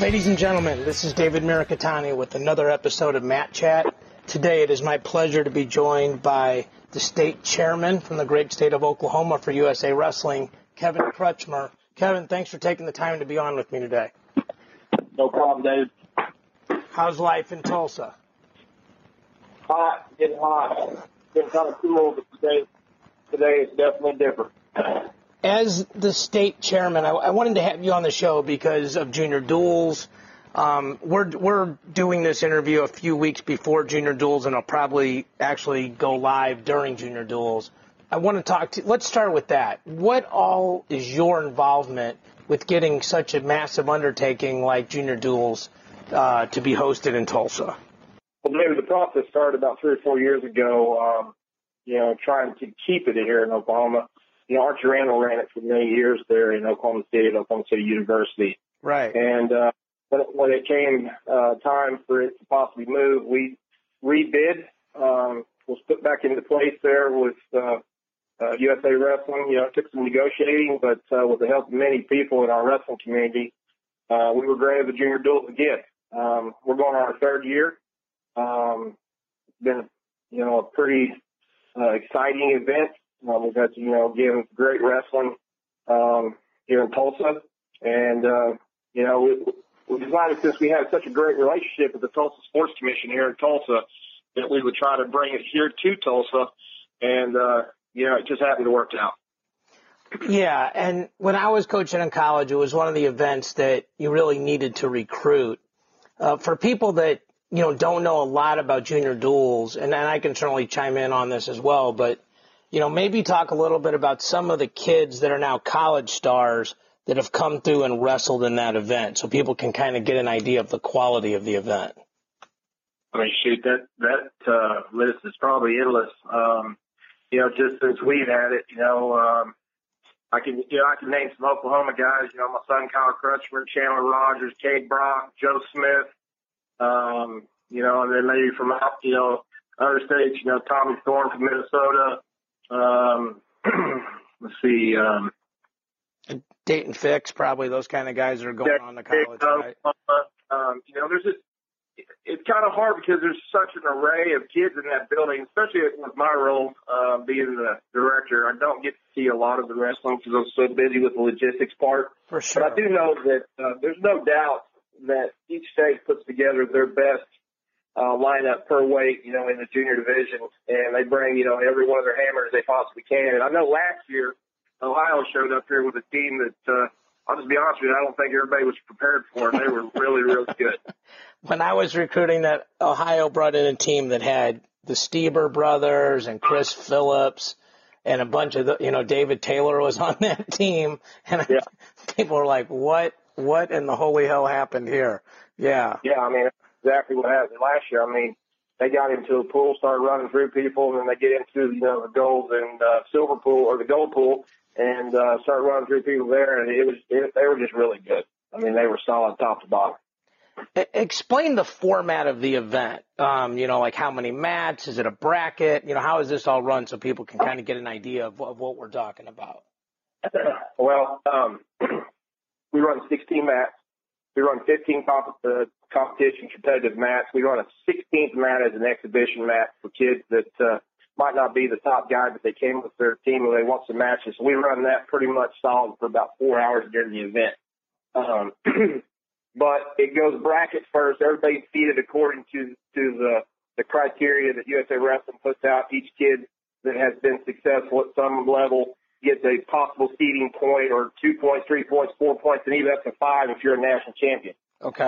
Ladies and gentlemen, this is David Mirikitani with another episode of Matt Chat. Today it is my pleasure to be joined by the state chairman from the great state of Oklahoma for USA Wrestling, Kevin Crutchmer. Kevin, thanks for taking the time to be on with me today. No problem, Dave. How's life in Tulsa? Hot, getting hot. It's been kind of cool, but today is definitely different. As the state chairman, I wanted to have you on the show because of Junior Duels. We're doing this interview a few weeks before Junior Duels, and I'll probably actually go live during Junior Duels. I want to talk to you. Let's start with that. What all is your involvement with getting such a massive undertaking like Junior Duels to be hosted in Tulsa? Well, maybe the process started about 3 or 4 years ago, trying to keep it here in Oklahoma. Archer Randall ran it for many years there in Oklahoma State at Oklahoma City University. Right. And when it came time for it to possibly move, we rebid, was put back into place there with USA Wrestling. It took some negotiating, but with the help of many people in our wrestling community, we were granted the Junior Duels again. We're going on our third year. It's been, a pretty exciting event. We've got to, again, great wrestling here in Tulsa. And, we decided since we had such a great relationship with the Tulsa Sports Commission here in Tulsa that we would try to bring it here to Tulsa. And, it just happened to work out. Yeah, and when I was coaching in college, it was one of the events that you really needed to recruit. For people that, don't know a lot about Junior Duels, and I can certainly chime in on this as well, but maybe talk a little bit about some of the kids that are now college stars that have come through and wrestled in that event so people can kind of get an idea of the quality of the event. I mean, shoot, that list is probably endless. Just since we've had it, I can name some Oklahoma guys, my son Kyle Crutchmer, Chandler Rogers, Kade Brock, Joe Smith, and then maybe from out, other states, Tommy Thorne from Minnesota, let's see, Dayton Fix, probably those kind of guys that are going on to college, right? It's kind of hard because there's such an array of kids in that building, especially with my role, being the director. I don't get to see a lot of the wrestling because I'm so busy with the logistics part. For sure. But I do know that there's no doubt that each state puts together their best lineup per weight, in the junior division, and they bring, every one of their hammers they possibly can. And I know last year, Ohio showed up here with a team that, I'll just be honest with you, I don't think everybody was prepared for it. They were really, really good. When I was recruiting that, Ohio brought in a team that had the Stieber brothers and Chris Phillips and a bunch of David Taylor was on that team. And yeah. People were like, what in the holy hell happened here? Yeah. Yeah, exactly what happened last year. They got into a pool, started running through people, and then they get into the gold and silver pool or the gold pool, and start running through people there. And they were just really good. They were solid top to bottom. Explain the format of the event. Like how many mats? Is it a bracket? How is this all run so people can kind of get an idea of what we're talking about? Well, we run 16 mats. We run 15 competition competitive mats. We run a 16th mat as an exhibition mat for kids that might not be the top guy, but they came with their team and they want some matches. So we run that pretty much solid for about 4 hours during the event. But it goes bracket first. Everybody's seated according to the criteria that USA Wrestling puts out. Each kid that has been successful at some level gets a possible seeding point or 2 points, 3 points, 4 points, and even up to 5 if you're a national champion. Okay.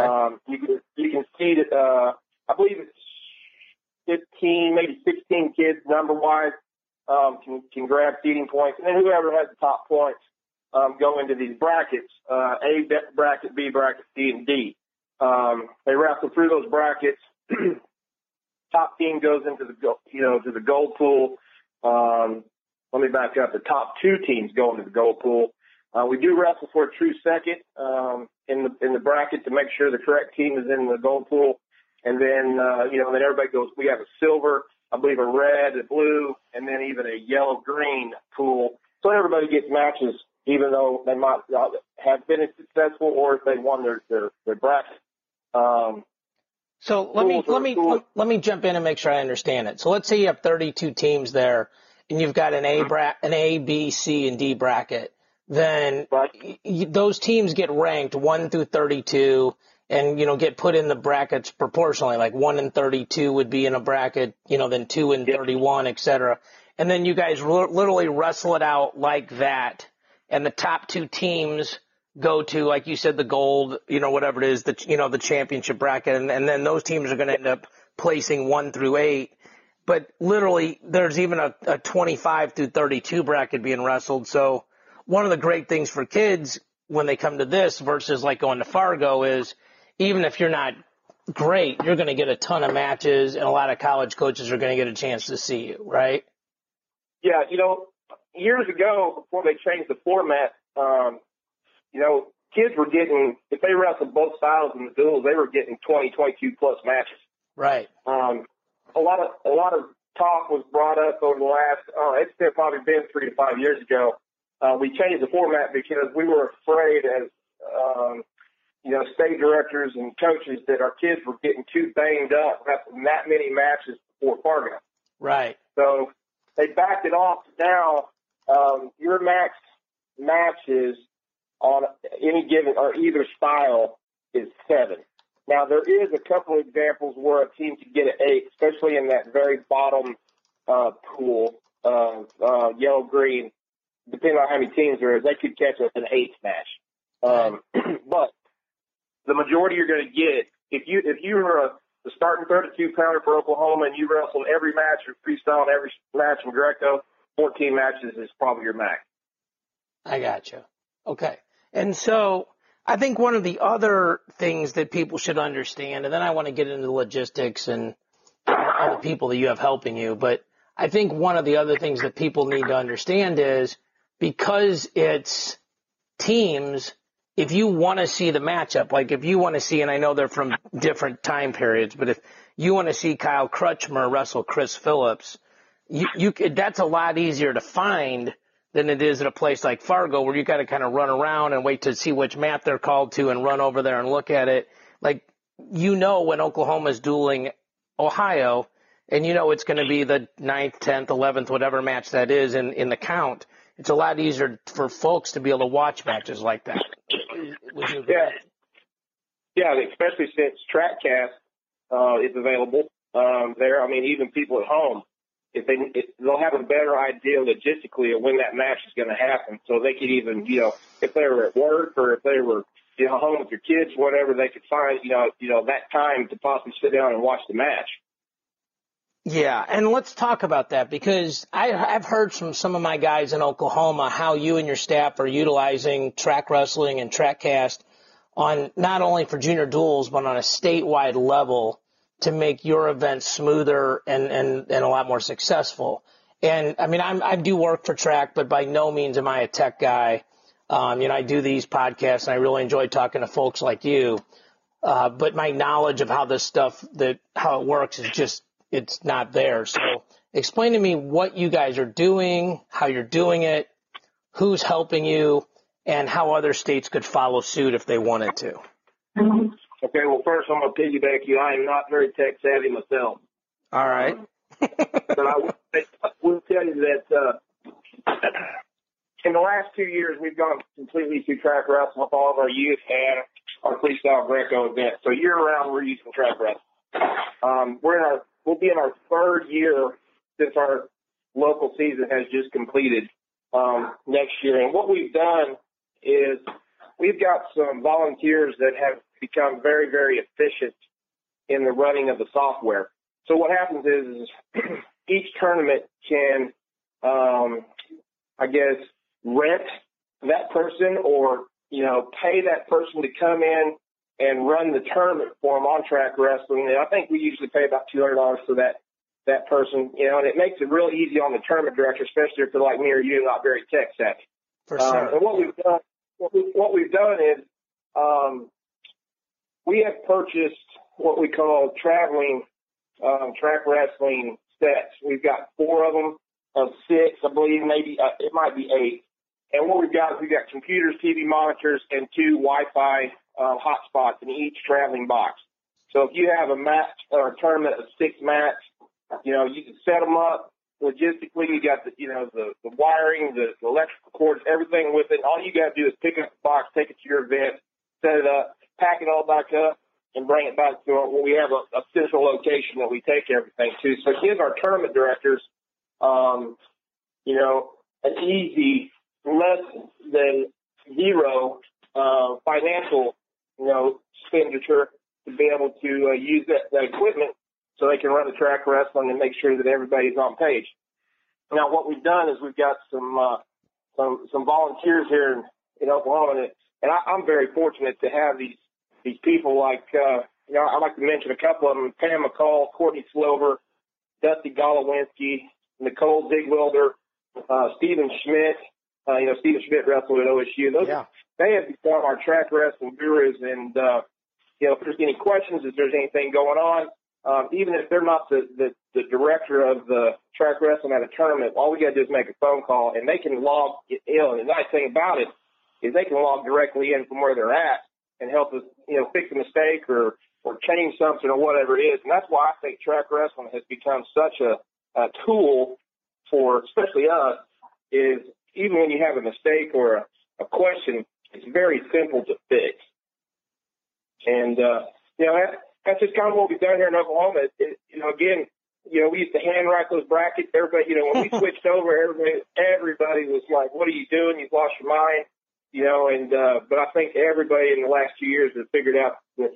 You can seed, I believe it's 15, maybe 16 kids number-wise can grab seeding points. And then whoever has the top points go into these brackets, A bracket, B bracket, C, and D. They wrestle through those brackets. Top team goes into the, to the gold pool. Let me back up. The top two teams go into the gold pool. We do wrestle for a true second in the bracket to make sure the correct team is in the gold pool. And then, then everybody goes, we have a silver, I believe a red, a blue, and then even a yellow-green pool. So everybody gets matches even though they might have been as successful or if they won their bracket. So let me jump in and make sure I understand it. So let's say you have 32 teams there, and you've got an A, B, C, and D bracket. Then those teams get ranked 1 through 32, and get put in the brackets proportionally. Like 1 and 32 would be in a bracket, then 2 and 31, et cetera. And then you guys literally wrestle it out like that, and the top two teams go to, like you said, the gold, whatever it is, the championship bracket, and then those teams are going to end up placing 1 through 8. But literally, there's even a 25 through 32 bracket being wrestled. So one of the great things for kids when they come to this versus like going to Fargo is even if you're not great, you're going to get a ton of matches, and a lot of college coaches are going to get a chance to see you, right? Yeah, years ago, before they changed the format, kids were getting, if they wrestled both styles in the duels, they were getting 20, 22-plus matches. Right. A lot of talk was brought up over the last, it's still probably been 3 to 5 years ago. We changed the format because we were afraid as, state directors and coaches that our kids were getting too banged up wrestling that many matches before Fargo. Right. So they backed it off. Now your max matches on any given or either style is 7. Now, there is a couple of examples where a team could get an 8, especially in that very bottom pool of yellow-green. Depending on how many teams there is, they could catch us an 8 smash. But the majority you're going to get, if you were the starting 32-pounder for Oklahoma and you wrestled every match or freestyle and every match in Greco, 14 matches is probably your max. I got you. Okay. And so I think one of the other things that people should understand, and then I want to get into logistics and all the people that you have helping you, but I think one of the other things that people need to understand is because it's teams, if you want to see the matchup, like if you want to see, and I know they're from different time periods, but if you want to see Kyle Crutchmer wrestle Chris Phillips, that's a lot easier to find than it is at a place like Fargo where you got to kind of run around and wait to see which map they're called to and run over there and look at it. Like, when Oklahoma's dueling Ohio and it's going to be the 9th, 10th, 11th, whatever match that is in the count, it's a lot easier for folks to be able to watch matches like that. Would you agree? Yeah, especially since TrackCast is available there. I mean, even people at home, they'll have a better idea logistically of when that match is going to happen. So they could even, if they were at work or if they were, home with their kids, whatever, they could find, that time to possibly sit down and watch the match. Yeah. And let's talk about that because I've heard from some of my guys in Oklahoma how you and your staff are utilizing track wrestling and TrackCast on not only for junior duels, but on a statewide level to make your events smoother and a lot more successful. And I mean, I do work for track, but by no means am I a tech guy. I do these podcasts and I really enjoy talking to folks like you. But my knowledge of how this stuff, how it works is just, it's not there. So explain to me what you guys are doing, how you're doing it, who's helping you, and how other states could follow suit if they wanted to. Mm-hmm. Okay, well, first I'm going to piggyback you. I am not very tech-savvy myself. All right. But I will tell you that in the last 2 years, we've gone completely to track wrestling with all of our youth and our freestyle Greco events. So year-round, we're using track wrestling. We'll be in our 3rd year since our local season has just completed next year. And what we've done is we've got some volunteers that have become very, very efficient in the running of the software. So what happens is each tournament can, rent that person or, pay that person to come in and run the tournament for them on track wrestling. And I think we usually pay about $200 for that person, and it makes it real easy on the tournament director, especially if they're like me or you, not very tech savvy. For sure. And what we've done is, we have purchased what we call traveling track wrestling sets. We've got 4 of them, of 6, I believe, maybe it might be 8. And what we've got computers, TV monitors, and two Wi-Fi hotspots in each traveling box. So if you have a match or a tournament of six match, you can set them up logistically. You got the wiring, the electrical cords, everything with it. All you got to do is pick up the box, take it to your event, set it up, pack it all back up, and bring it back to where we have a central location that we take everything to. So give our tournament directors, an easy, less than zero financial, expenditure to be able to use that equipment so they can run the track wrestling and make sure that everybody's on page. Now, what we've done is we've got some volunteers here in Oklahoma, and I'm very fortunate to have these people like, I like to mention a couple of them, Pam McCall, Courtney Slover, Dusty Golowinski, Nicole Digwilder, Stephen Schmidt. Stephen Schmidt wrestled at OSU. They have become our track wrestling gurus. And, if there's any questions, if there's anything going on, even if they're not the director of the track wrestling at a tournament, all we got to do is make a phone call, and they can log in. And the nice thing about it is they can log directly in from where they're at and help us, fix a mistake or change something or whatever it is. And that's why I think track wrestling has become such a tool for especially us is even when you have a mistake or a question, it's very simple to fix. And, that's just kind of what we've done here in Oklahoma. We used to handwrite those brackets. Everybody, when we switched over, everybody was like, what are you doing? You've lost your mind. But I think everybody in the last few years has figured out that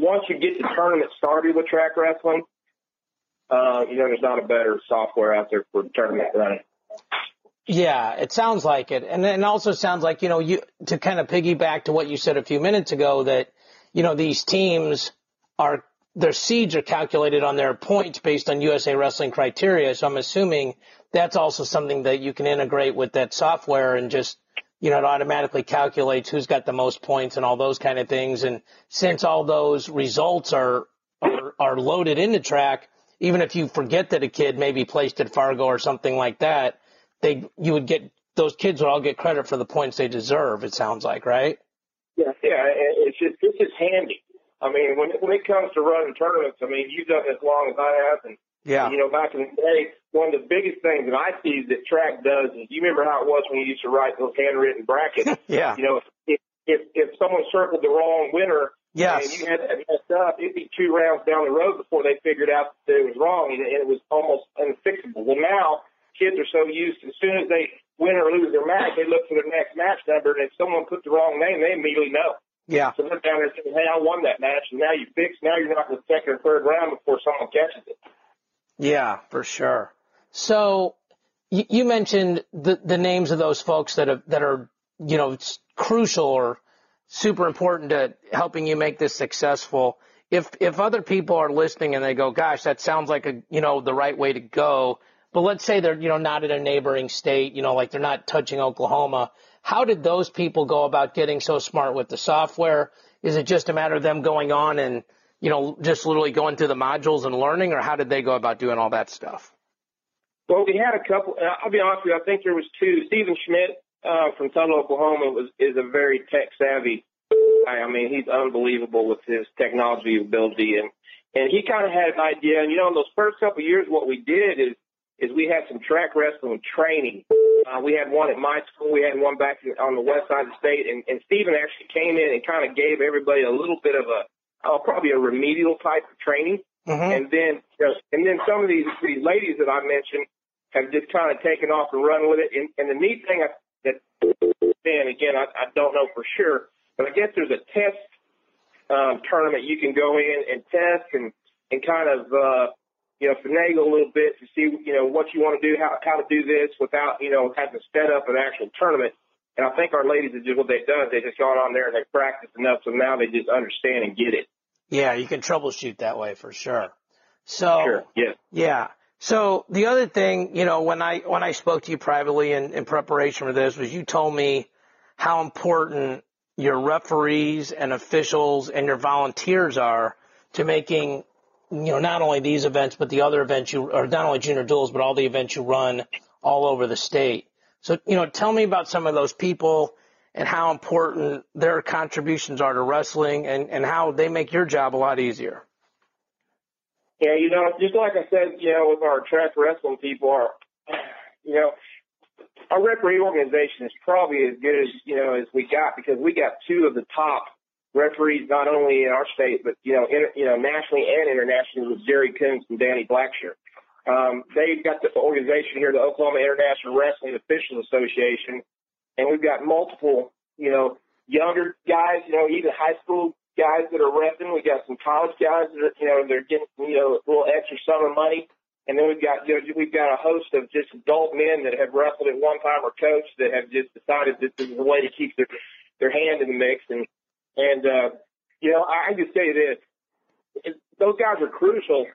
once you get the tournament started with track wrestling, there's not a better software out there for tournament running. Yeah, it sounds like it. And it also sounds like, you to kind of piggyback to what you said a few minutes ago that, these teams their seeds are calculated on their points based on USA Wrestling criteria. So I'm assuming that's also something that you can integrate with that software and just, it automatically calculates who's got the most points and all those kind of things. And since all those results are loaded into track, even if you forget that a kid maybe placed at Fargo or something like that, those kids would all get credit for the points they deserve. It sounds like, right? Yeah. It's just handy. I mean, when it comes to running tournaments, I mean, you've done it as long as I have, and back in the day, one of the biggest things that I see that track does is you remember how it was when you used to write those handwritten brackets. Yeah. If someone circled the wrong winner. Yes. And you had that messed up, it'd be two rounds down the road before they figured out that it was wrong, and it was almost unfixable. Well, now kids are so used to, as soon as they win or lose their match, they look for their next match number, and if someone put the wrong name, they immediately know. Yeah. So they're down there saying, hey, I won that match, and now you fix. Now you're not in the second or third round before someone catches it. Yeah, for sure. So you mentioned the names of those folks that are crucial or super important to helping you make this successful. If other people are listening and they go, gosh, that sounds like the right way to go, but let's say they're, not in a neighboring state, like they're not touching Oklahoma. How did those people go about getting so smart with the software? Is it just a matter of them going on and, just literally going through the modules and learning, or how did they go about doing all that stuff? Well, we had a couple, I'll be honest with you, I think there was two. Stephen Schmidt, from Tulsa, Oklahoma, is a very tech savvy guy. I mean, he's unbelievable with his technology ability, and he kind of had an idea. And in those first couple of years, what we did is we had some track wrestling training. We had one at my school, we had one back on the west side of the state, and Stephen actually came in and kind of gave everybody a little bit of probably a remedial type of training, and then some of these ladies that I mentioned have just kind of taken off and run with it. And the neat thing I don't know for sure, but I guess there's a test tournament you can go in and test and kind of finagle a little bit to see what you want to do, how to do this without having to set up an actual tournament. And I think our ladies have just what they've done is they just gone on there and they practiced enough, so now they just understand and get it. Yeah, you can troubleshoot that way for sure. So sure, yeah. Yeah. So the other thing, when I spoke to you privately in preparation for this was you told me how important your referees and officials and your volunteers are to making, not only these events, but the other events not only Junior Duels, but all the events you run all over the state. So, you know, tell me about some of those people and how important their contributions are to wrestling and how they make your job a lot easier. Yeah, you know, just like I said, you know, with our track wrestling people, our referee organization is probably as good as, you know, as we got, because we got two of the top referees, not only in our state, but, nationally and internationally, with Jerry Coons and Danny Blackshear. They've got the organization here, the Oklahoma International Wrestling Officials Association, and we've got multiple, you know, younger guys, you know, even high school guys that are repping. We got some college guys that are, you know, they're getting, you know, a little extra summer money. And then we've got a host of just adult men that have wrestled at one time or coached that have just decided this is the way to keep their hand in the mix. And I just say this: those guys are crucial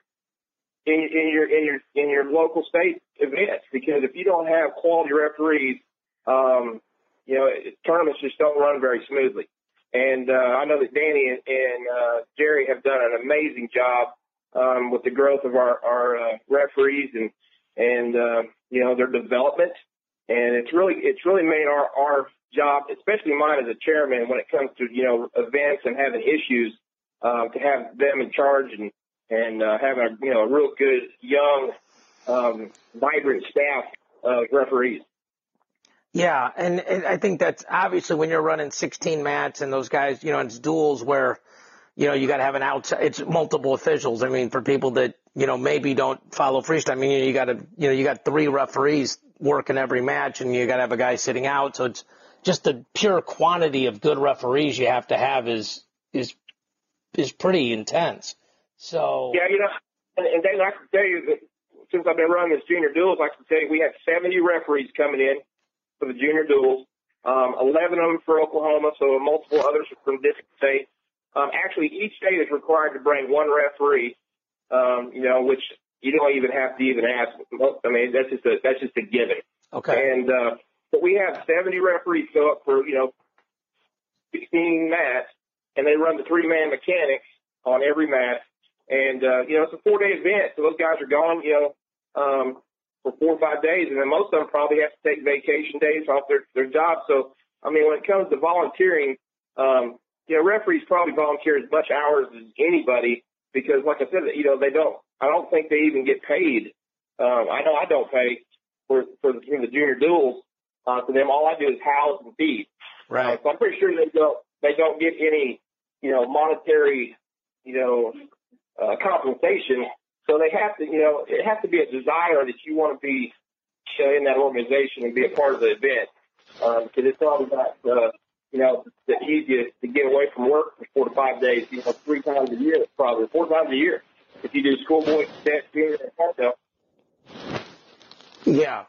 in your local state events, because if you don't have quality referees, tournaments just don't run very smoothly. And I know that Danny and Jerry have done an amazing job with the growth of our referees and their development. And it's really made our job, especially mine as a chairman, when it comes to, you know, events and having issues, to have them in charge and having a real good, young, vibrant staff of referees. Yeah, and I think that's obviously when you're running 16 mats and those guys, you know, it's duels where, you know, you got to have an outside. It's multiple officials. I mean, for people that, you know, maybe don't follow freestyle, I mean, you got three referees working every match, and you got to have a guy sitting out. So it's just the pure quantity of good referees you have to have is pretty intense. So yeah, you know, and Dave, I can tell you that since I've been running this Junior Duels, I can tell you we had 70 referees coming in for the Junior Duels, 11 of them for Oklahoma, so multiple others from different states. Actually, each state is required to bring one referee, which you don't even have to even ask. I mean, that's just a given. Okay. And but we have 70 referees go up for, 16 mats, and they run the three-man mechanics on every mat. And it's a four-day event, so those guys are gone, for 4 or 5 days, and then most of them probably have to take vacation days off their jobs. So, I mean, when it comes to volunteering, referees probably volunteer as much hours as anybody, because, like I said, they don't. I don't think they even get paid. I know I don't pay for the Junior Duels. For them, all I do is house and feed. Right. So I'm pretty sure they don't get any, monetary, compensation. So they have to, it has to be a desire that you want to be in that organization and be a part of the event, because it's all about, the easiest to get away from work for 4 to 5 days, 3 times a year, probably 4 times a year, if you do schoolboy, step, junior, and hardtail. Yeah,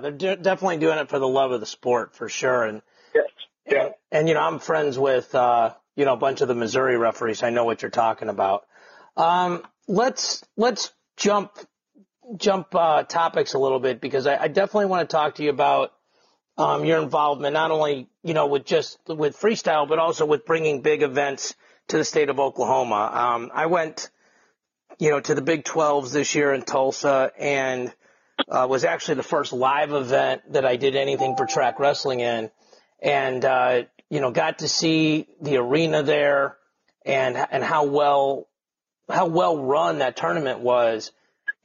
they're definitely doing it for the love of the sport, for sure. And I'm friends with, a bunch of the Missouri referees. I know what you're talking about. Let's jump topics a little bit, because I definitely want to talk to you about your involvement, not only with freestyle, but also with bringing big events to the state of Oklahoma. I went to the Big 12s this year in Tulsa, and was actually the first live event that I did anything for track wrestling in, and got to see the arena there and how well run that tournament was.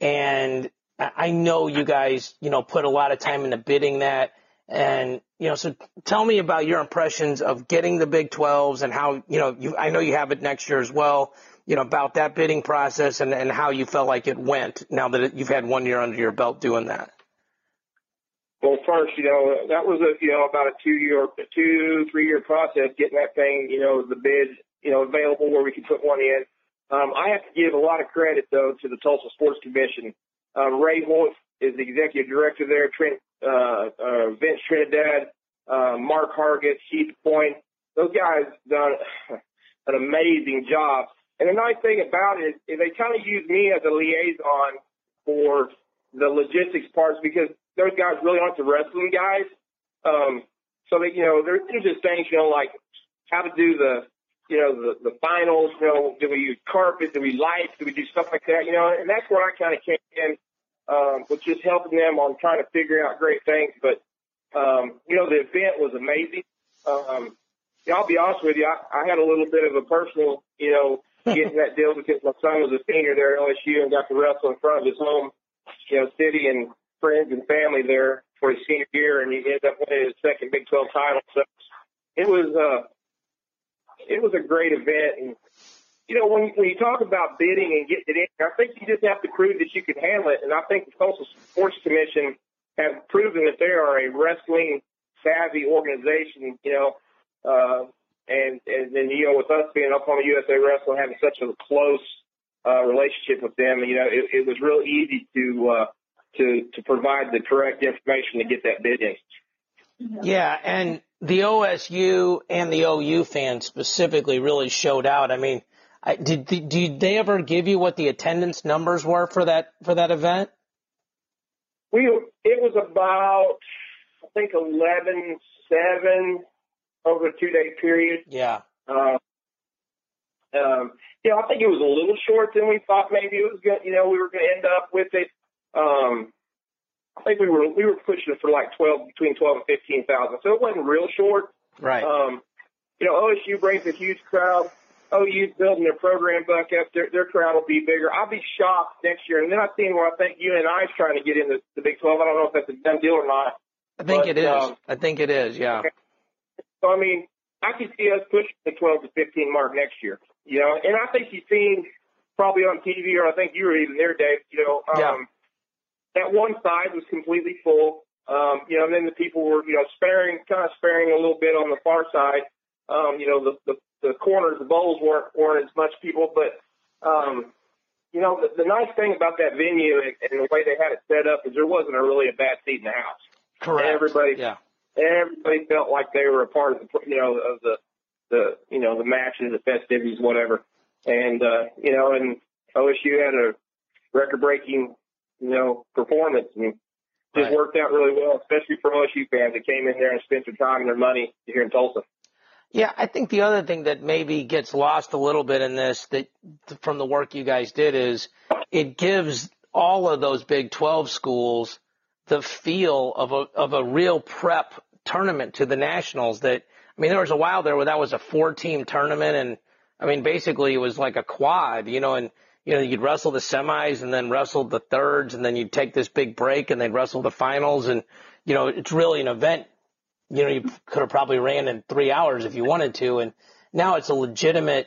And I know you guys, put a lot of time into bidding that. And, so tell me about your impressions of getting the Big 12s and how, I know you have it next year as well, about that bidding process and how you felt like it went now that you've had 1 year under your belt doing that. Well, first, that was about a 3 year process getting that thing, the bid, available where we could put one in. I have to give a lot of credit, though, to the Tulsa Sports Commission. Ray Wolf is the executive director there, Vince Trinidad, Mark Hargis, Keith Point. Those guys done an amazing job. And the nice thing about it is they kind of use me as a liaison for the logistics parts, because those guys really aren't the wrestling guys. So that, there's just things, like how to do the finals, do we use carpet, do we lights, do we do stuff like that, and that's where I kind of came in, with just helping them on trying to figure out great things. But The event was amazing. I'll be honest with you, I had a little bit of a personal, getting that deal because my son was a senior there at OSU and got to wrestle in front of his home, city and friends and family there for his senior year, and he ended up winning his second Big 12 title. So it was a great event. And, when you talk about bidding and getting it in, I think you just have to prove that you can handle it. And I think the Tulsa Sports Commission have proven that they are a wrestling-savvy organization, and then, with us being Oklahoma USA Wrestling, having such a close relationship with them, it was real easy to provide the correct information to get that bid in. Yeah, and the OSU and the OU fans specifically really showed out. I mean, did they ever give you what the attendance numbers were for that event? It was about, I think, 11,700 over a 2-day period. Yeah. I think it was a little short than we thought. Maybe it was good. We were going to end up with it. I think we were pushing it for like 12,000 and 15,000, so it wasn't real short. Right. OSU brings a huge crowd. OU's building their program back up. Their crowd will be bigger. I'll be shocked next year. And then I've seen where I think UNI is trying to get into the Big 12. I don't know if that's a done deal or not. I think it is. Yeah. So, I could see us pushing the 12 to 15 mark next year, and I think you've seen probably on TV, or I think you were even there, Dave, that one side was completely full, and then the people were, kind of sparing a little bit on the far side. The corners, the bowls weren't as much people, but, the nice thing about that venue and the way they had it set up is there wasn't a bad seat in the house. Correct. And everybody felt like they were a part of the matches, the festivities, whatever. And, and OSU had a record-breaking, performance, and just worked out really well, especially for OSU fans that came in there and spent their time and their money here in Tulsa. Yeah, I think the other thing that maybe gets lost a little bit in this, that from the work you guys did, is it gives all of those Big 12 schools the feel of a real prep tournament to the nationals. That, there was a while there where that was a 4-team tournament, and basically it was like a quad, and you'd wrestle the semis and then wrestle the thirds, and then you'd take this big break and they'd wrestle the finals. And, it's really an event. You could have probably ran in 3 hours if you wanted to. And now it's a legitimate,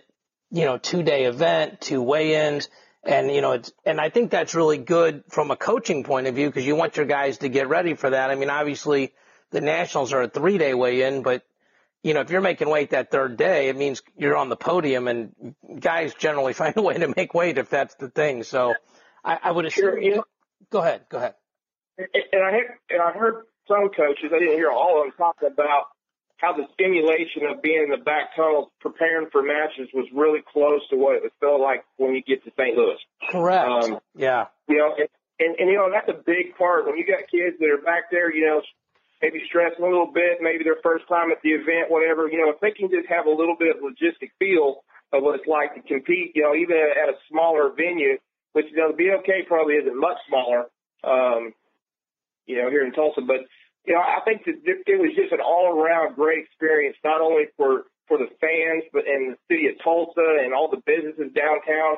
2-day event, 2 weigh-ins. And, and I think that's really good from a coaching point of view, because you want your guys to get ready for that. Obviously the nationals are a 3-day weigh-in, but, if you're making weight that 3rd day, it means you're on the podium, and guys generally find a way to make weight if that's the thing. So I would assume. Sure, Go ahead. And I heard some coaches, I didn't hear all of them, talk about how the stimulation of being in the back tunnel preparing for matches was really close to what it would feel like when you get to St. Louis. Correct. That's a big part. When you got kids that are back there, maybe stressing a little bit, maybe their first time at the event, whatever, if they can just have a little bit of logistic feel of what it's like to compete, even at a smaller venue, which, the BLK probably isn't much smaller, here in Tulsa, but, I think that it was just an all-around great experience, not only for the fans, but in the city of Tulsa and all the businesses downtown.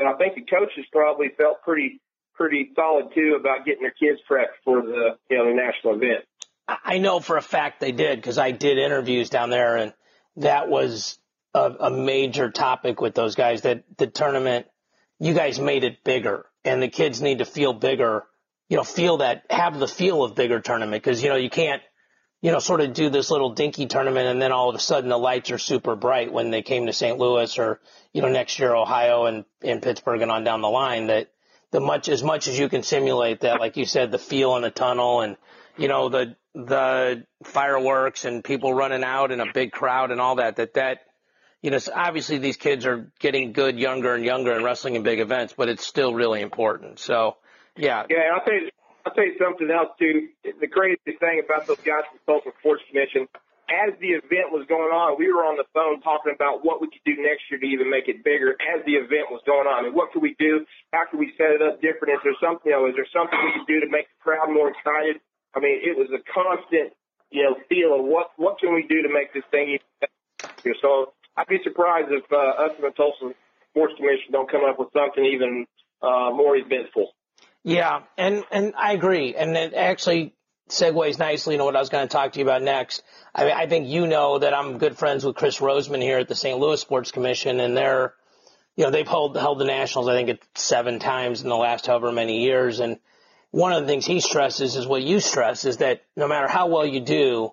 And I think the coaches probably felt pretty solid too about getting their kids prepped for the, the national event. I know for a fact they did, because I did interviews down there, and that was a major topic with those guys, that the tournament, you guys made it bigger, and the kids need to feel bigger. Have the feel of bigger tournament, because, you can't, sort of do this little dinky tournament and then all of a sudden the lights are super bright when they came to St. Louis or, next year Ohio and Pittsburgh and on down the line. That as much as you can simulate that, like you said, the feel in the tunnel and, the fireworks and people running out and a big crowd and all that, obviously these kids are getting good younger and younger and wrestling in big events, but it's still really important. So, Yeah, and I'll tell you something else, too. The craziest thing about those guys from the Tulsa Sports Commission, as the event was going on, we were on the phone talking about what we could do next year to even make it bigger as the event was going on. What could we do? How could we set it up different? Is there something we could do to make the crowd more excited? It was a constant feel of what can we do to make this thing easier. So I'd be surprised if us and the Tulsa Sports Commission don't come up with something even more eventful. Yeah, and I agree. And it actually segues nicely into what I was going to talk to you about next. I mean, I think you know that I'm good friends with Chris Roseman here at the St. Louis Sports Commission, and they're, you know, they've held the Nationals, I think, it's 7 times in the last however many years. And one of the things he stresses is what you stress, is that no matter how well you do,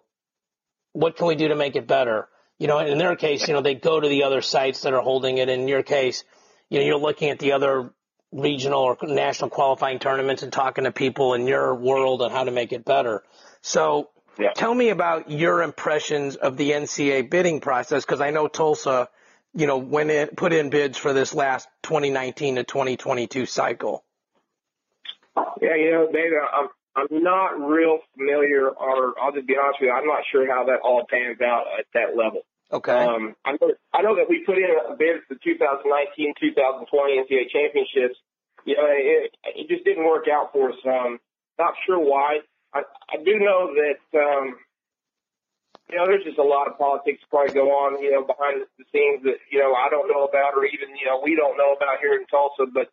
what can we do to make it better? You know, and in their case, you know, they go to the other sites that are holding it. In your case, you know, you're looking at the other regional or national qualifying tournaments and talking to people in your world on how to make it better. So tell me about your impressions of the NCAA bidding process, because I know Tulsa, you know, when it put in bids for this last 2019 to 2022 cycle. Yeah, you know, David, I'm not real familiar, or I'll just be honest with you, I'm not sure how that all pans out at that level. Okay. I know that we put in a bid for the 2019-2020 NCAA championships. You know, it just didn't work out for us. Not sure why. I do know that, you know, there's just a lot of politics probably go on, you know, behind the scenes that, you know, I don't know about, or even, you know, we don't know about here in Tulsa. But,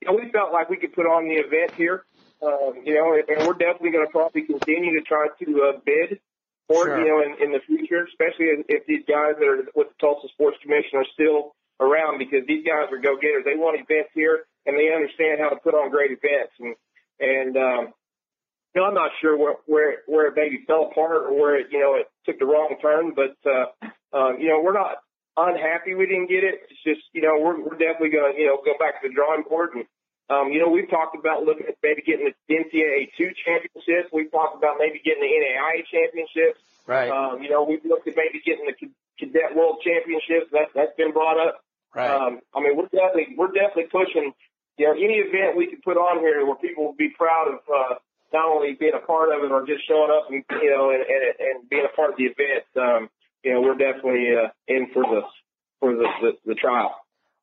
you know, we felt like we could put on the event here, you know, and we're definitely going to probably continue to try to bid for it, you know, in the future, especially if these guys that are with the Tulsa Sports Commission are still around, because these guys are go-getters. They want events here, and they understand how to put on great events. And you know, I'm not sure where it maybe fell apart, or where it, you know, it took the wrong turn, but, you know, we're not unhappy we didn't get it. It's just, you know, we're definitely going to, you know, go back to the drawing board. And, you know, we've talked about looking at maybe getting the NCAA 2 championships. We've talked about maybe getting the NAIA championships. Right. You know, we've looked at maybe getting the Cadet World Championships. That's been brought up. Right. I mean, we're definitely pushing, you know, any event we can put on here where people will be proud of not only being a part of it, or just showing up and, you know, and being a part of the event. You know, we're definitely in for the trial.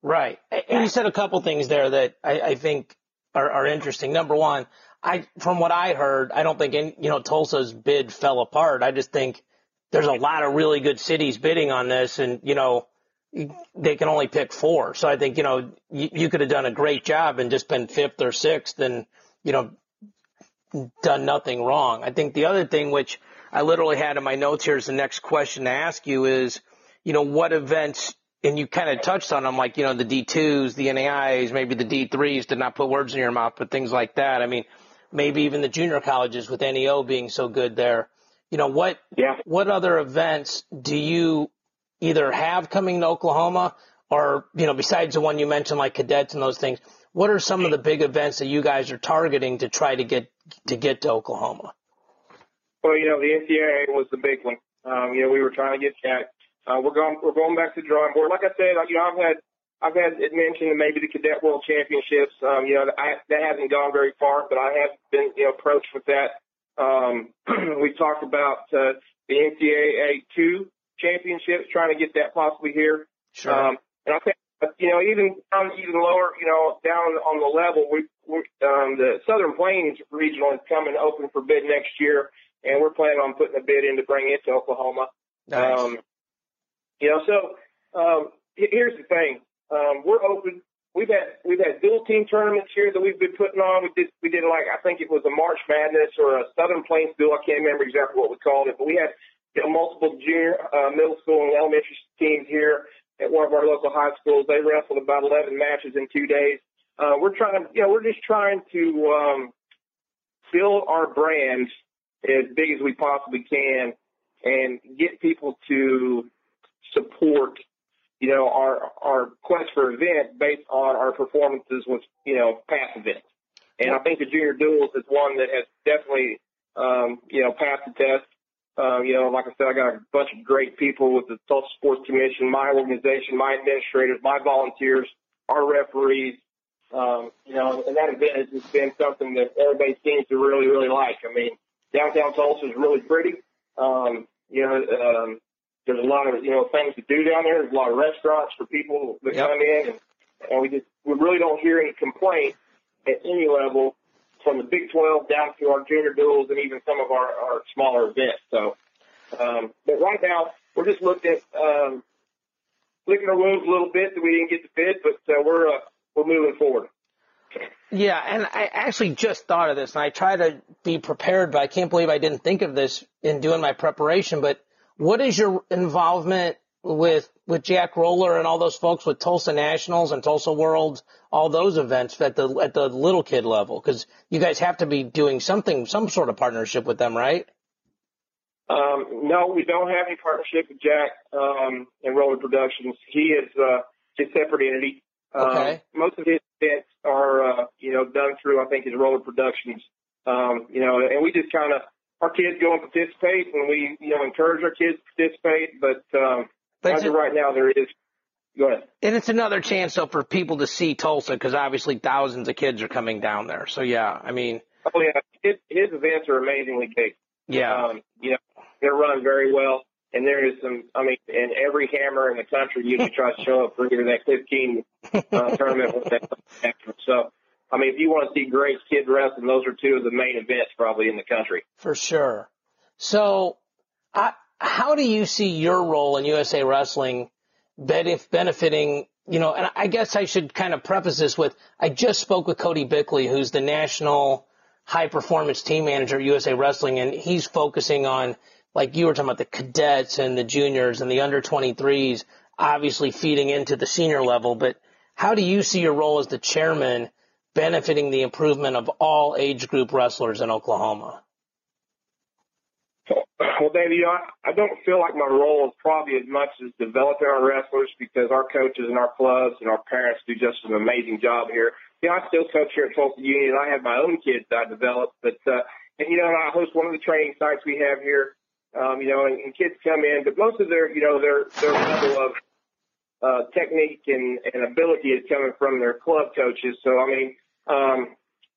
Right. And you said a couple things there that I think are interesting. Number one, from what I heard, I don't think, you know, Tulsa's bid fell apart. I just think there's a lot of really good cities bidding on this, and, you know, they can only pick 4. So I think, you know, you could have done a great job and just been 5th or 6th and, you know, done nothing wrong. I think the other thing, which I literally had in my notes here, is the next question to ask you is, you know, what events, and you kind of touched on them, like, you know, the D2s, the NAIs, maybe the D3s, to not put words in your mouth, but things like that. I mean, maybe even the junior colleges with NEO being so good there. You know, what other events do you either have coming to Oklahoma, or, you know, besides the one you mentioned, like cadets and those things, what are some of the big events that you guys are targeting to try to get to Oklahoma? Well, you know, the NCAA was the big one. You know, we were trying to get Jack. We're going back to the drawing board. Like I said, you know, I've had it mentioned maybe the Cadet World Championships. You know, that hasn't gone very far, but I have been, you know, approached with that. We talked about the NCAA 2 championships, trying to get that possibly here. Sure. And I think, you know, even lower, you know, down on the level, the Southern Plains Regional is coming open for bid next year, and we're planning on putting a bid in to bring it to Oklahoma. Nice. You know, so here's the thing. We're open. We've had dual team tournaments here that we've been putting on. We did like, I think it was a March Madness or a Southern Plains Duel. I can't remember exactly what we called it, but we had, you know, multiple junior, middle school, and elementary teams here at one of our local high schools. They wrestled about 11 matches in 2 days. We're just trying to build our brand as big as we possibly can and get people to support, you know, our quest for event based on our performances with, you know, past events. And I think the Junior Duels is one that has definitely, you know, passed the test. You know, like I said, I got a bunch of great people with the Tulsa Sports Commission, my organization, my administrators, my volunteers, our referees, you know, and that event has just been something that everybody seems to really, really like. I mean, downtown Tulsa is really pretty. You know, there's a lot of, you know, things to do down there. There's a lot of restaurants for people that come in, and we really don't hear any complaint at any level from the Big 12 down to our Junior Duels and even some of our smaller events. So But right now, we're just looking at licking our wounds a little bit that we didn't get to fit, but we're moving forward. Yeah, and I actually just thought of this, and I try to be prepared, but I can't believe I didn't think of this in doing my preparation. But what is your involvement with Jack Roller and all those folks with Tulsa Nationals and Tulsa World, all those events at the little kid level? Because you guys have to be doing something, some sort of partnership with them, right? No, we don't have any partnership with Jack and Roller Productions. He is a separate entity. Okay. Most of his events are, done through, I think, his Roller Productions. And we just kind of, our kids go and participate, and we, encourage our kids to participate. But as of right now, there is. Go ahead. And it's another chance, though, for people to see Tulsa, because obviously thousands of kids are coming down there. So, yeah, I mean. Oh, yeah. His events are amazingly big. Yeah. They're run very well. And there is and every hammer in the country usually tries to show up for either that 15 tournament or that. So, if you want to see great kid wrestling, those are two of the main events probably in the country. For sure. So, how do you see your role in USA Wrestling benefiting, and I guess I should kind of preface this with, I just spoke with Cody Bickley, who's the national high-performance team manager at USA Wrestling, and he's focusing on, like you were talking about, the cadets and the juniors and the under-23s, obviously feeding into the senior level. But how do you see your role as the chairman benefiting the improvement of all age group wrestlers in Oklahoma? Well, David, I don't feel like my role is probably as much as developing our wrestlers, because our coaches and our clubs and our parents do just an amazing job here. I still coach here at Tulsa Union. I have my own kids that I develop. But I host one of the training sites we have here. And kids come in, but most of their, their level of technique and ability is coming from their club coaches. So, I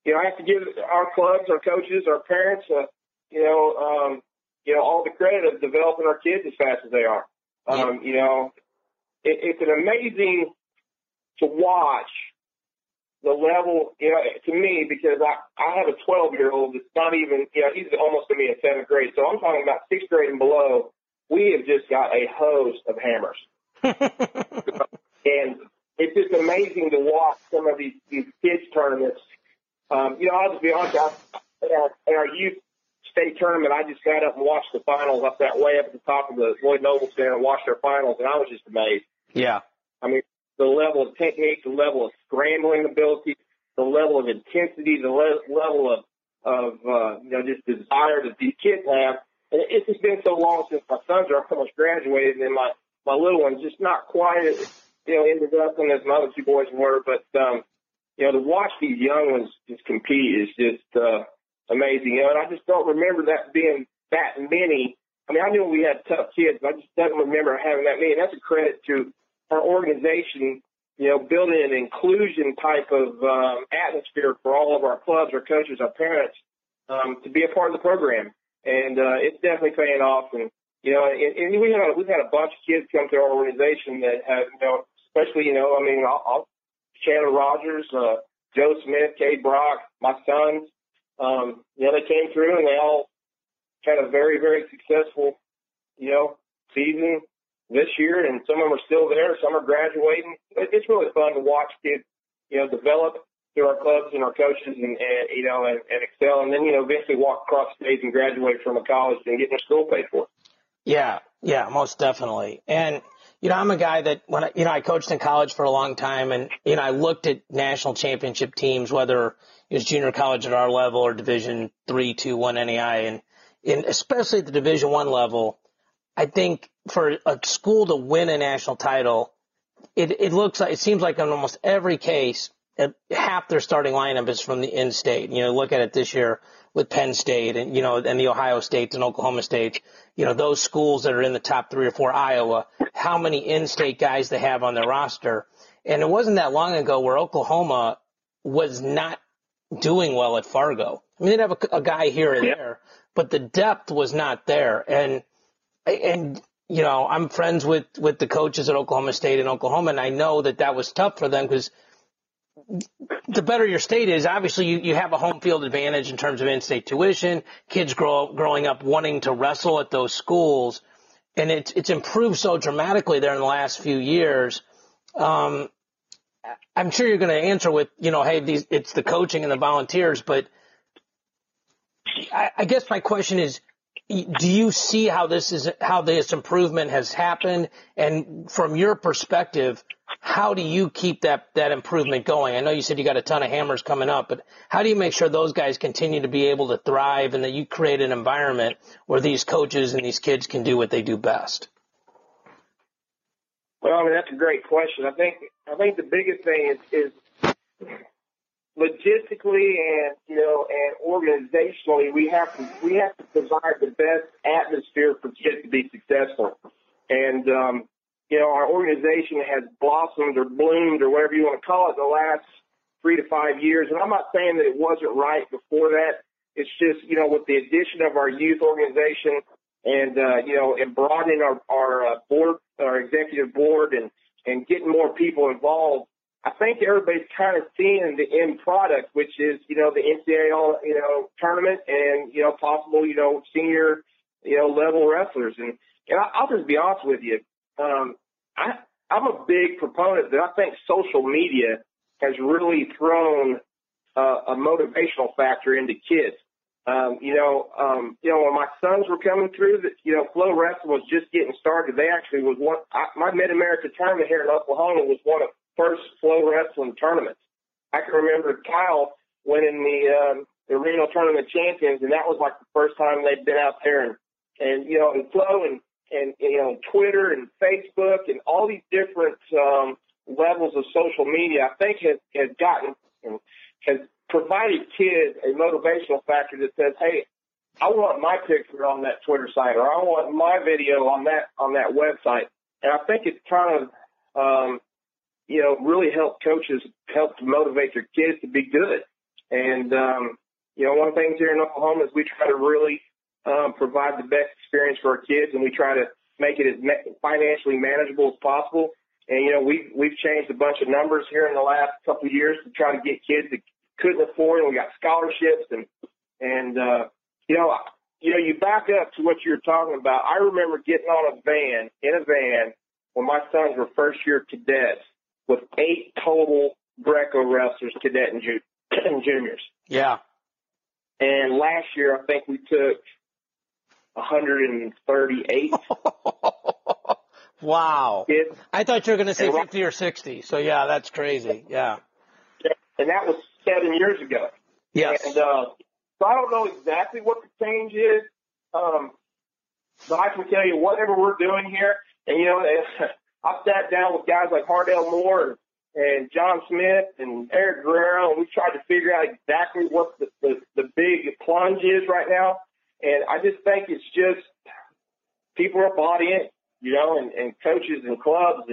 have to give our clubs, our coaches, our parents, all the credit of developing our kids as fast as they are. It's an amazing to watch the level, to me, because I have a 12-year-old that's not even, he's almost going to be in 7th grade. So I'm talking about 6th grade and below. We have just got a hose of hammers. And it's just amazing to watch some of these kids' tournaments. I'll just be honest, our youth state tournament, I just got up and watched the finals up that way up at the top of the Lloyd Noble Center and watched their finals, and I was just amazed. Yeah. The level of technique, the level of scrambling ability, the level of intensity, the level of just desire that these kids have. And it's just been so long since my sons are almost graduated, and my little one's just not quite as, ended up as my other two boys were. But, to watch these young ones just compete is just amazing. And I just don't remember that being that many. I knew we had tough kids, but I just don't remember having that many. And that's a credit to our organization, building an inclusion type of atmosphere for all of our clubs, our coaches, our parents, to be a part of the program. And it's definitely paying off. And, we've had a bunch of kids come through our organization that have, especially, Chandler Rogers, Joe Smith, Kade Brock, my sons, they came through and they all had a very, very successful, season this year, and some of them are still there. Some are graduating. It's really fun to watch kids, develop through our clubs and our coaches and excel, and then, eventually walk across the stage and graduate from a college and get their school paid for. Yeah, most definitely. And, I'm a guy that when I coached in college for a long time, and, I looked at national championship teams, whether it was junior college at our level or Division 3, 2, 1 NAI, and especially at the Division 1 level, I think for a school to win a national title, it seems like in almost every case, half their starting lineup is from the in-state. Look at it this year with Penn State and, and the Ohio States and Oklahoma States, those schools that are in the top 3 or 4, Iowa, how many in-state guys they have on their roster. And it wasn't that long ago where Oklahoma was not doing well at Fargo. They'd have a guy here and there, but the depth was not there. And I'm friends with the coaches at Oklahoma State and Oklahoma, and I know that was tough for them because the better your state is, obviously you have a home field advantage in terms of in-state tuition, kids growing up wanting to wrestle at those schools. And it's improved so dramatically there in the last few years. I'm sure you're going to answer with, hey, it's the coaching and the volunteers, but I guess my question is, do you see how this improvement has happened? And from your perspective, how do you keep that improvement going? I know you said you got a ton of hammers coming up, but how do you make sure those guys continue to be able to thrive and that you create an environment where these coaches and these kids can do what they do best? Well, that's a great question. I think the biggest thing is logistically and and organizationally, we have to provide the best atmosphere for kids to be successful. And our organization has blossomed or bloomed or whatever you want to call it the last 3 to 5 years. And I'm not saying that it wasn't right before that. It's just with the addition of our youth organization. And, and broadening our board, our executive board, and getting more people involved, I think everybody's kind of seeing the end product, which is, the NCAA, tournament and, possible, senior, level wrestlers. And I'll just be honest with you. I'm a big proponent that I think social media has really thrown a motivational factor into kids. When my sons were coming through, Flow Wrestling was just getting started. They actually was my Mid-America tournament here in Oklahoma was one of the first Flow Wrestling tournaments. I can remember Kyle winning the Reno Tournament Champions, and that was like the first time they'd been out there and Flow and Twitter and Facebook and all these different, levels of social media, I think has provided kids a motivational factor that says, hey, I want my picture on that Twitter site, or I want my video on that website. And I think it's kind of, really helped coaches motivate their kids to be good. And, one of the things here in Oklahoma is we try to really provide the best experience for our kids, and we try to make it as financially manageable as possible. And, we've changed a bunch of numbers here in the last couple of years to try to get kids to couldn't afford, and we got scholarships and you back up to what you're talking about. I remember getting on in a van when my sons were first year cadets with 8 total Greco wrestlers, cadet and juniors. Yeah. And last year I think we took 138. Wow. Kids. I thought you were gonna say 50 or 60. So yeah, that's crazy. Yeah. And that was 7 years ago. Yes. And, so I don't know exactly what the change is, but I can tell you whatever we're doing here. And, I've sat down with guys like Hardell Moore and John Smith and Eric Guerrero, and we tried to figure out exactly what the big plunge is right now. And I just think it's just people are bought in, and coaches and clubs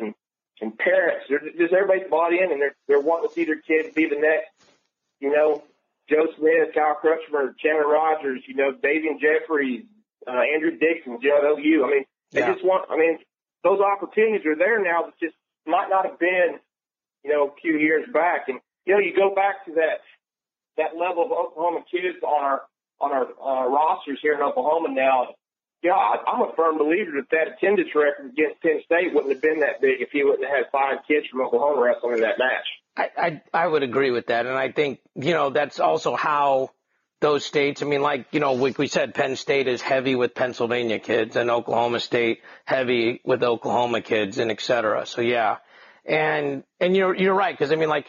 and parents. Just everybody's bought in, and they're wanting to see their kids be the next, Joe Smith, Kyle Crutchmer, Chandler Rogers, Davian Jeffries, Andrew Dixon, OU. I mean, they just want. I mean, those opportunities are there now that just might not have been, a few years back. And you go back to that level of Oklahoma kids on our rosters here in Oklahoma now. Yeah, I'm a firm believer that attendance record against Penn State wouldn't have been that big if he wouldn't have had 5 kids from Oklahoma wrestling in that match. I would agree with that, and I think, that's also how those states, like we said, Penn State is heavy with Pennsylvania kids and Oklahoma State heavy with Oklahoma kids and et cetera. So, yeah, and you're right because,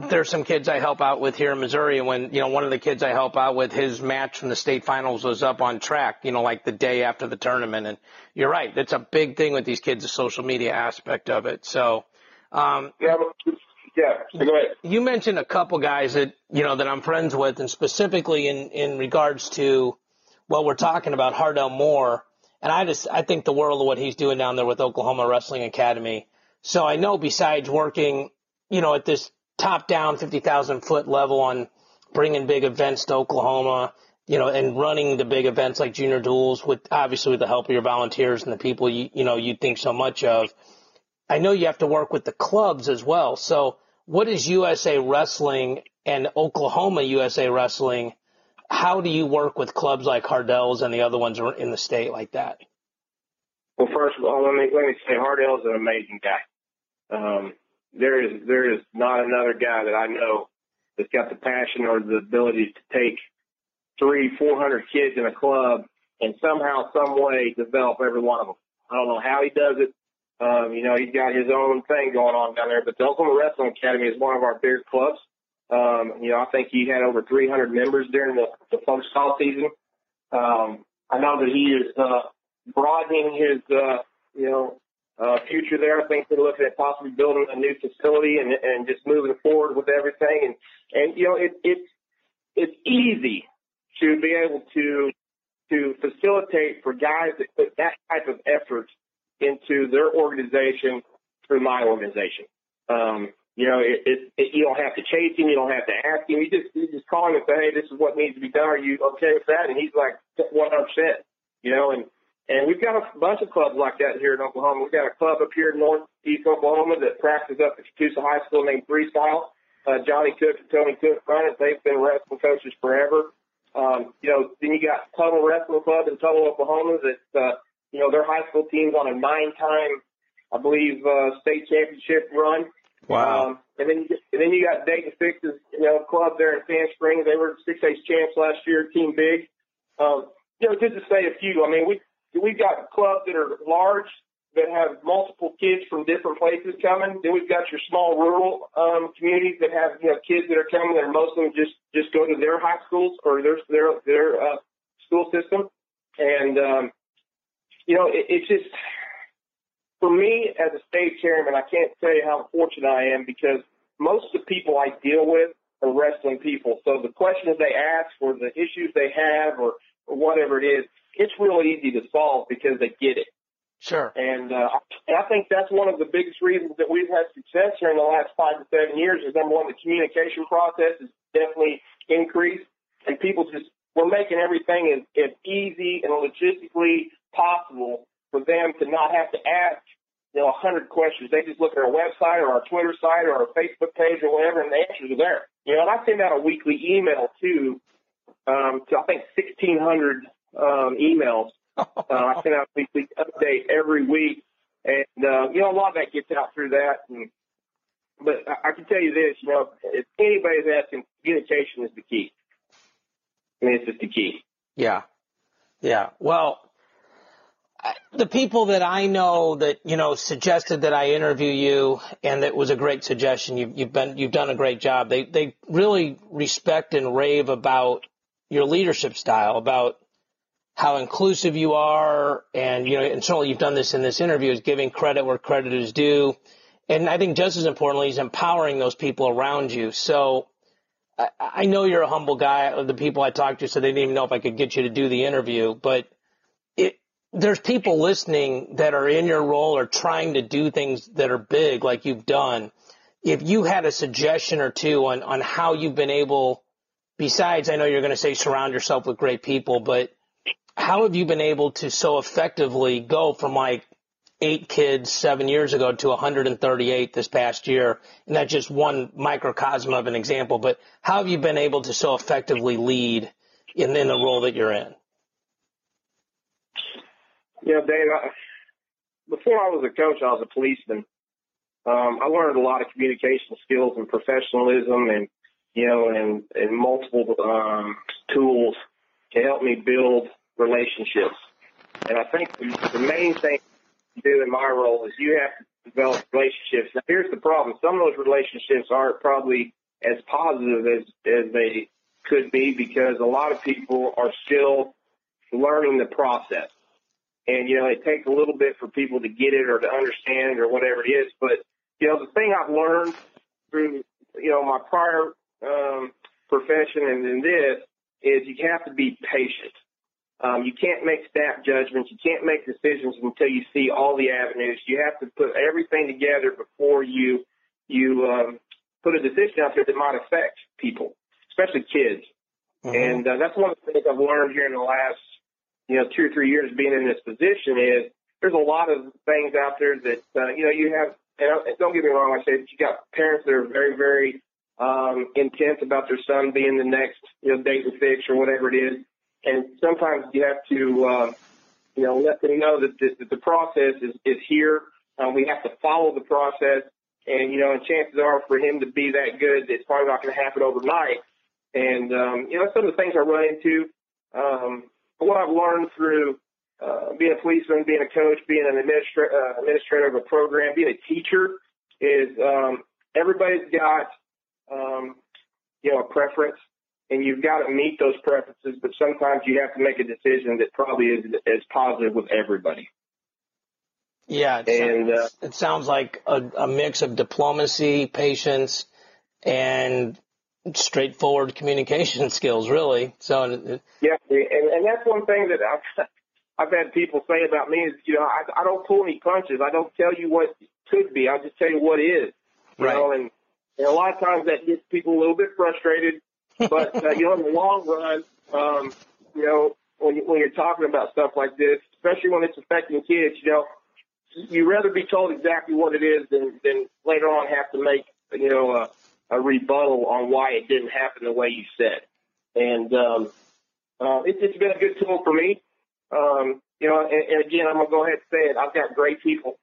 there's some kids I help out with here in Missouri, and when, one of the kids I help out with, his match from the state finals was up on track, like the day after the tournament. And you're right. That's a big thing with these kids, the social media aspect of it. So, yeah, go ahead. You mentioned a couple guys that, that I'm friends with, and specifically in regards to what we're talking about, Hardell Moore. And I think the world of what he's doing down there with Oklahoma Wrestling Academy. So I know besides working, at this top-down, 50,000-foot level on bringing big events to Oklahoma, and running the big events like Junior Duels with the help of your volunteers and the people you think so much of. I know you have to work with the clubs as well. So what is USA Wrestling and Oklahoma USA Wrestling? How do you work with clubs like Hardell's and the other ones in the state like that? Well, first of all, let me say Hardell's an amazing guy. There is not another guy that I know that's got the passion or the ability to take 300-400 kids in a club and somehow, some way develop every one of them. I don't know how he does it. He's got his own thing going on down there, but the Oklahoma Wrestling Academy is one of our bigger clubs. I think he had over 300 members during the post-fall season. I know that he is broadening his, future there. I think they're looking at possibly building a new facility and just moving forward with everything. It's easy to be able to facilitate for guys that put that type of effort into their organization through my organization. You don't have to chase him. You don't have to ask him. You just call him and say, hey, this is what needs to be done. Are you okay with that? And he's like 100%, and we've got a bunch of clubs like that here in Oklahoma. We've got a club up here in northeast Oklahoma that practices up at Catoosa High School named Freestyle. Johnny Cook and Tony Cook run it. They've been wrestling coaches forever. Then you got Tuttle Wrestling Club in Tuttle, Oklahoma that, their high school team's on a 9-time, I believe, state championship run. Wow. And then you got Dayton Fix's, club there in Sand Springs. They were 6A champs last year, Team Big. Just to say a few, we've got clubs that are large that have multiple kids from different places coming. Then we've got your small rural communities that have kids that are coming that are mostly just go to their high schools or their school system. And it's just for me as a state chairman, I can't tell you how fortunate I am because most of the people I deal with are wrestling people. So the questions they ask or the issues they have or whatever it is, it's really easy to solve because they get it. Sure. And I think that's one of the biggest reasons that we've had success here in the last 5 to 7 years is, number one, the communication process has definitely increased. And people we're making everything as easy and logistically possible for them to not have to ask, 100 questions. They just look at our website or our Twitter site or our Facebook page or whatever, and the answers are there. And I send out a weekly email to I think 1,600 emails. I send out a weekly update every week, and a lot of that gets out through that. But I can tell you this, if anybody's asking, communication is the key. It's just the key. Yeah. Well, the people that I know that suggested that I interview you, and that was a great suggestion. You've done a great job. They really respect and rave about your leadership style, about how inclusive you are, and and certainly you've done this in this interview, is giving credit where credit is due, and I think just as importantly is empowering those people around you. So I know you're a humble guy. The people I talked to said they didn't even know if I could get you to do the interview, but there's people listening that are in your role or trying to do things that are big like you've done. If you had a suggestion or two on how you've been able, besides I know you're going to say surround yourself with great people, but how have you been able to so effectively go from like 8 kids 7 years ago to 138 this past year? And that's just one microcosm of an example, but how have you been able to so effectively lead in the role that you're in? Dave, before I was a coach, I was a policeman. I learned a lot of communication skills and professionalism and multiple tools to help me build relationships. And I think the main thing to do in my role is you have to develop relationships. Now, here's the problem. Some of those relationships aren't probably as positive as they could be because a lot of people are still learning the process. And, it takes a little bit for people to get it or to understand it or whatever it is. But, the thing I've learned through, my prior profession and in this is you have to be patient. You can't make snap judgments. You can't make decisions until you see all the avenues. You have to put everything together before you put a decision out there that might affect people, especially kids. Mm-hmm. And that's one of the things I've learned here in the last, 2 or 3 years being in this position is there's a lot of things out there that, you have and don't get me wrong, I said you got parents that are very, very intense about their son being the next, Dayton Fix or whatever it is. And sometimes you have to, let them know that the process is here. We have to follow the process. And, and chances are for him to be that good, it's probably not going to happen overnight. And, some of the things I run into, what I've learned through being a policeman, being a coach, being an administrator of a program, being a teacher is everybody's got, a preference. And you've got to meet those preferences, but sometimes you have to make a decision that probably isn't as positive with everybody. Yeah, it sounds like a mix of diplomacy, patience, and straightforward communication skills, really. So yeah, and that's one thing that I've had people say about me is, I don't pull any punches. I don't tell you what could be. I'll just tell you what is. Right. And a lot of times that gets people a little bit frustrated. But, in the long run, when you're talking about stuff like this, especially when it's affecting kids, you'd rather be told exactly what it is than later on have to make, a rebuttal on why it didn't happen the way you said. And it's been a good tool for me. And again, I'm going to go ahead and say it. I've got great people.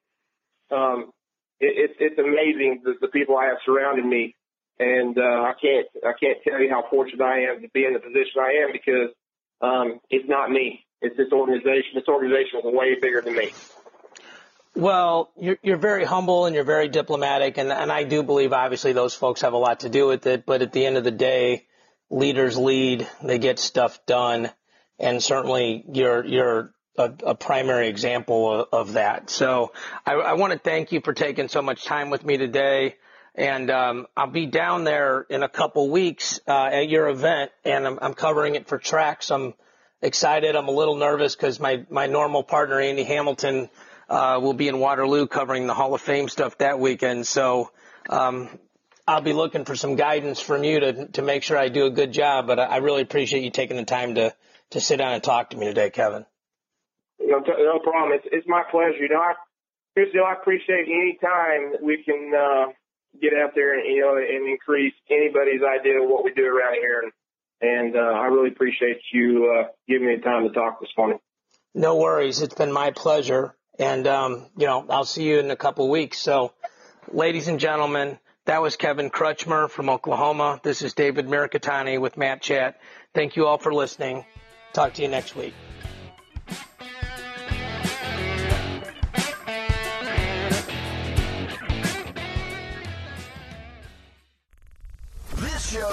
It's amazing the people I have surrounding me. And I can't tell you how fortunate I am to be in the position I am because it's not me. It's this organization. This organization is way bigger than me. Well, you're very humble and you're very diplomatic, and I do believe obviously those folks have a lot to do with it. But at the end of the day, leaders lead. They get stuff done, and certainly you're a primary example of that. So I want to thank you for taking so much time with me today. And I'll be down there in a couple weeks at your event, and I'm covering it for Tracks. I'm excited. I'm a little nervous because my normal partner, Andy Hamilton, will be in Waterloo covering the Hall of Fame stuff that weekend. So I'll be looking for some guidance from you to make sure I do a good job. But I really appreciate you taking the time to sit down and talk to me today, Kevin. No problem. It's my pleasure. I appreciate any time that we can get out there and, and increase anybody's idea of what we do around here. And I really appreciate you giving me the time to talk this morning. No worries. It's been my pleasure. And, I'll see you in a couple of weeks. So, ladies and gentlemen, that was Kevin Crutchmer from Oklahoma. This is David Mirikitani with Matt Chat. Thank you all for listening. Talk to you next week.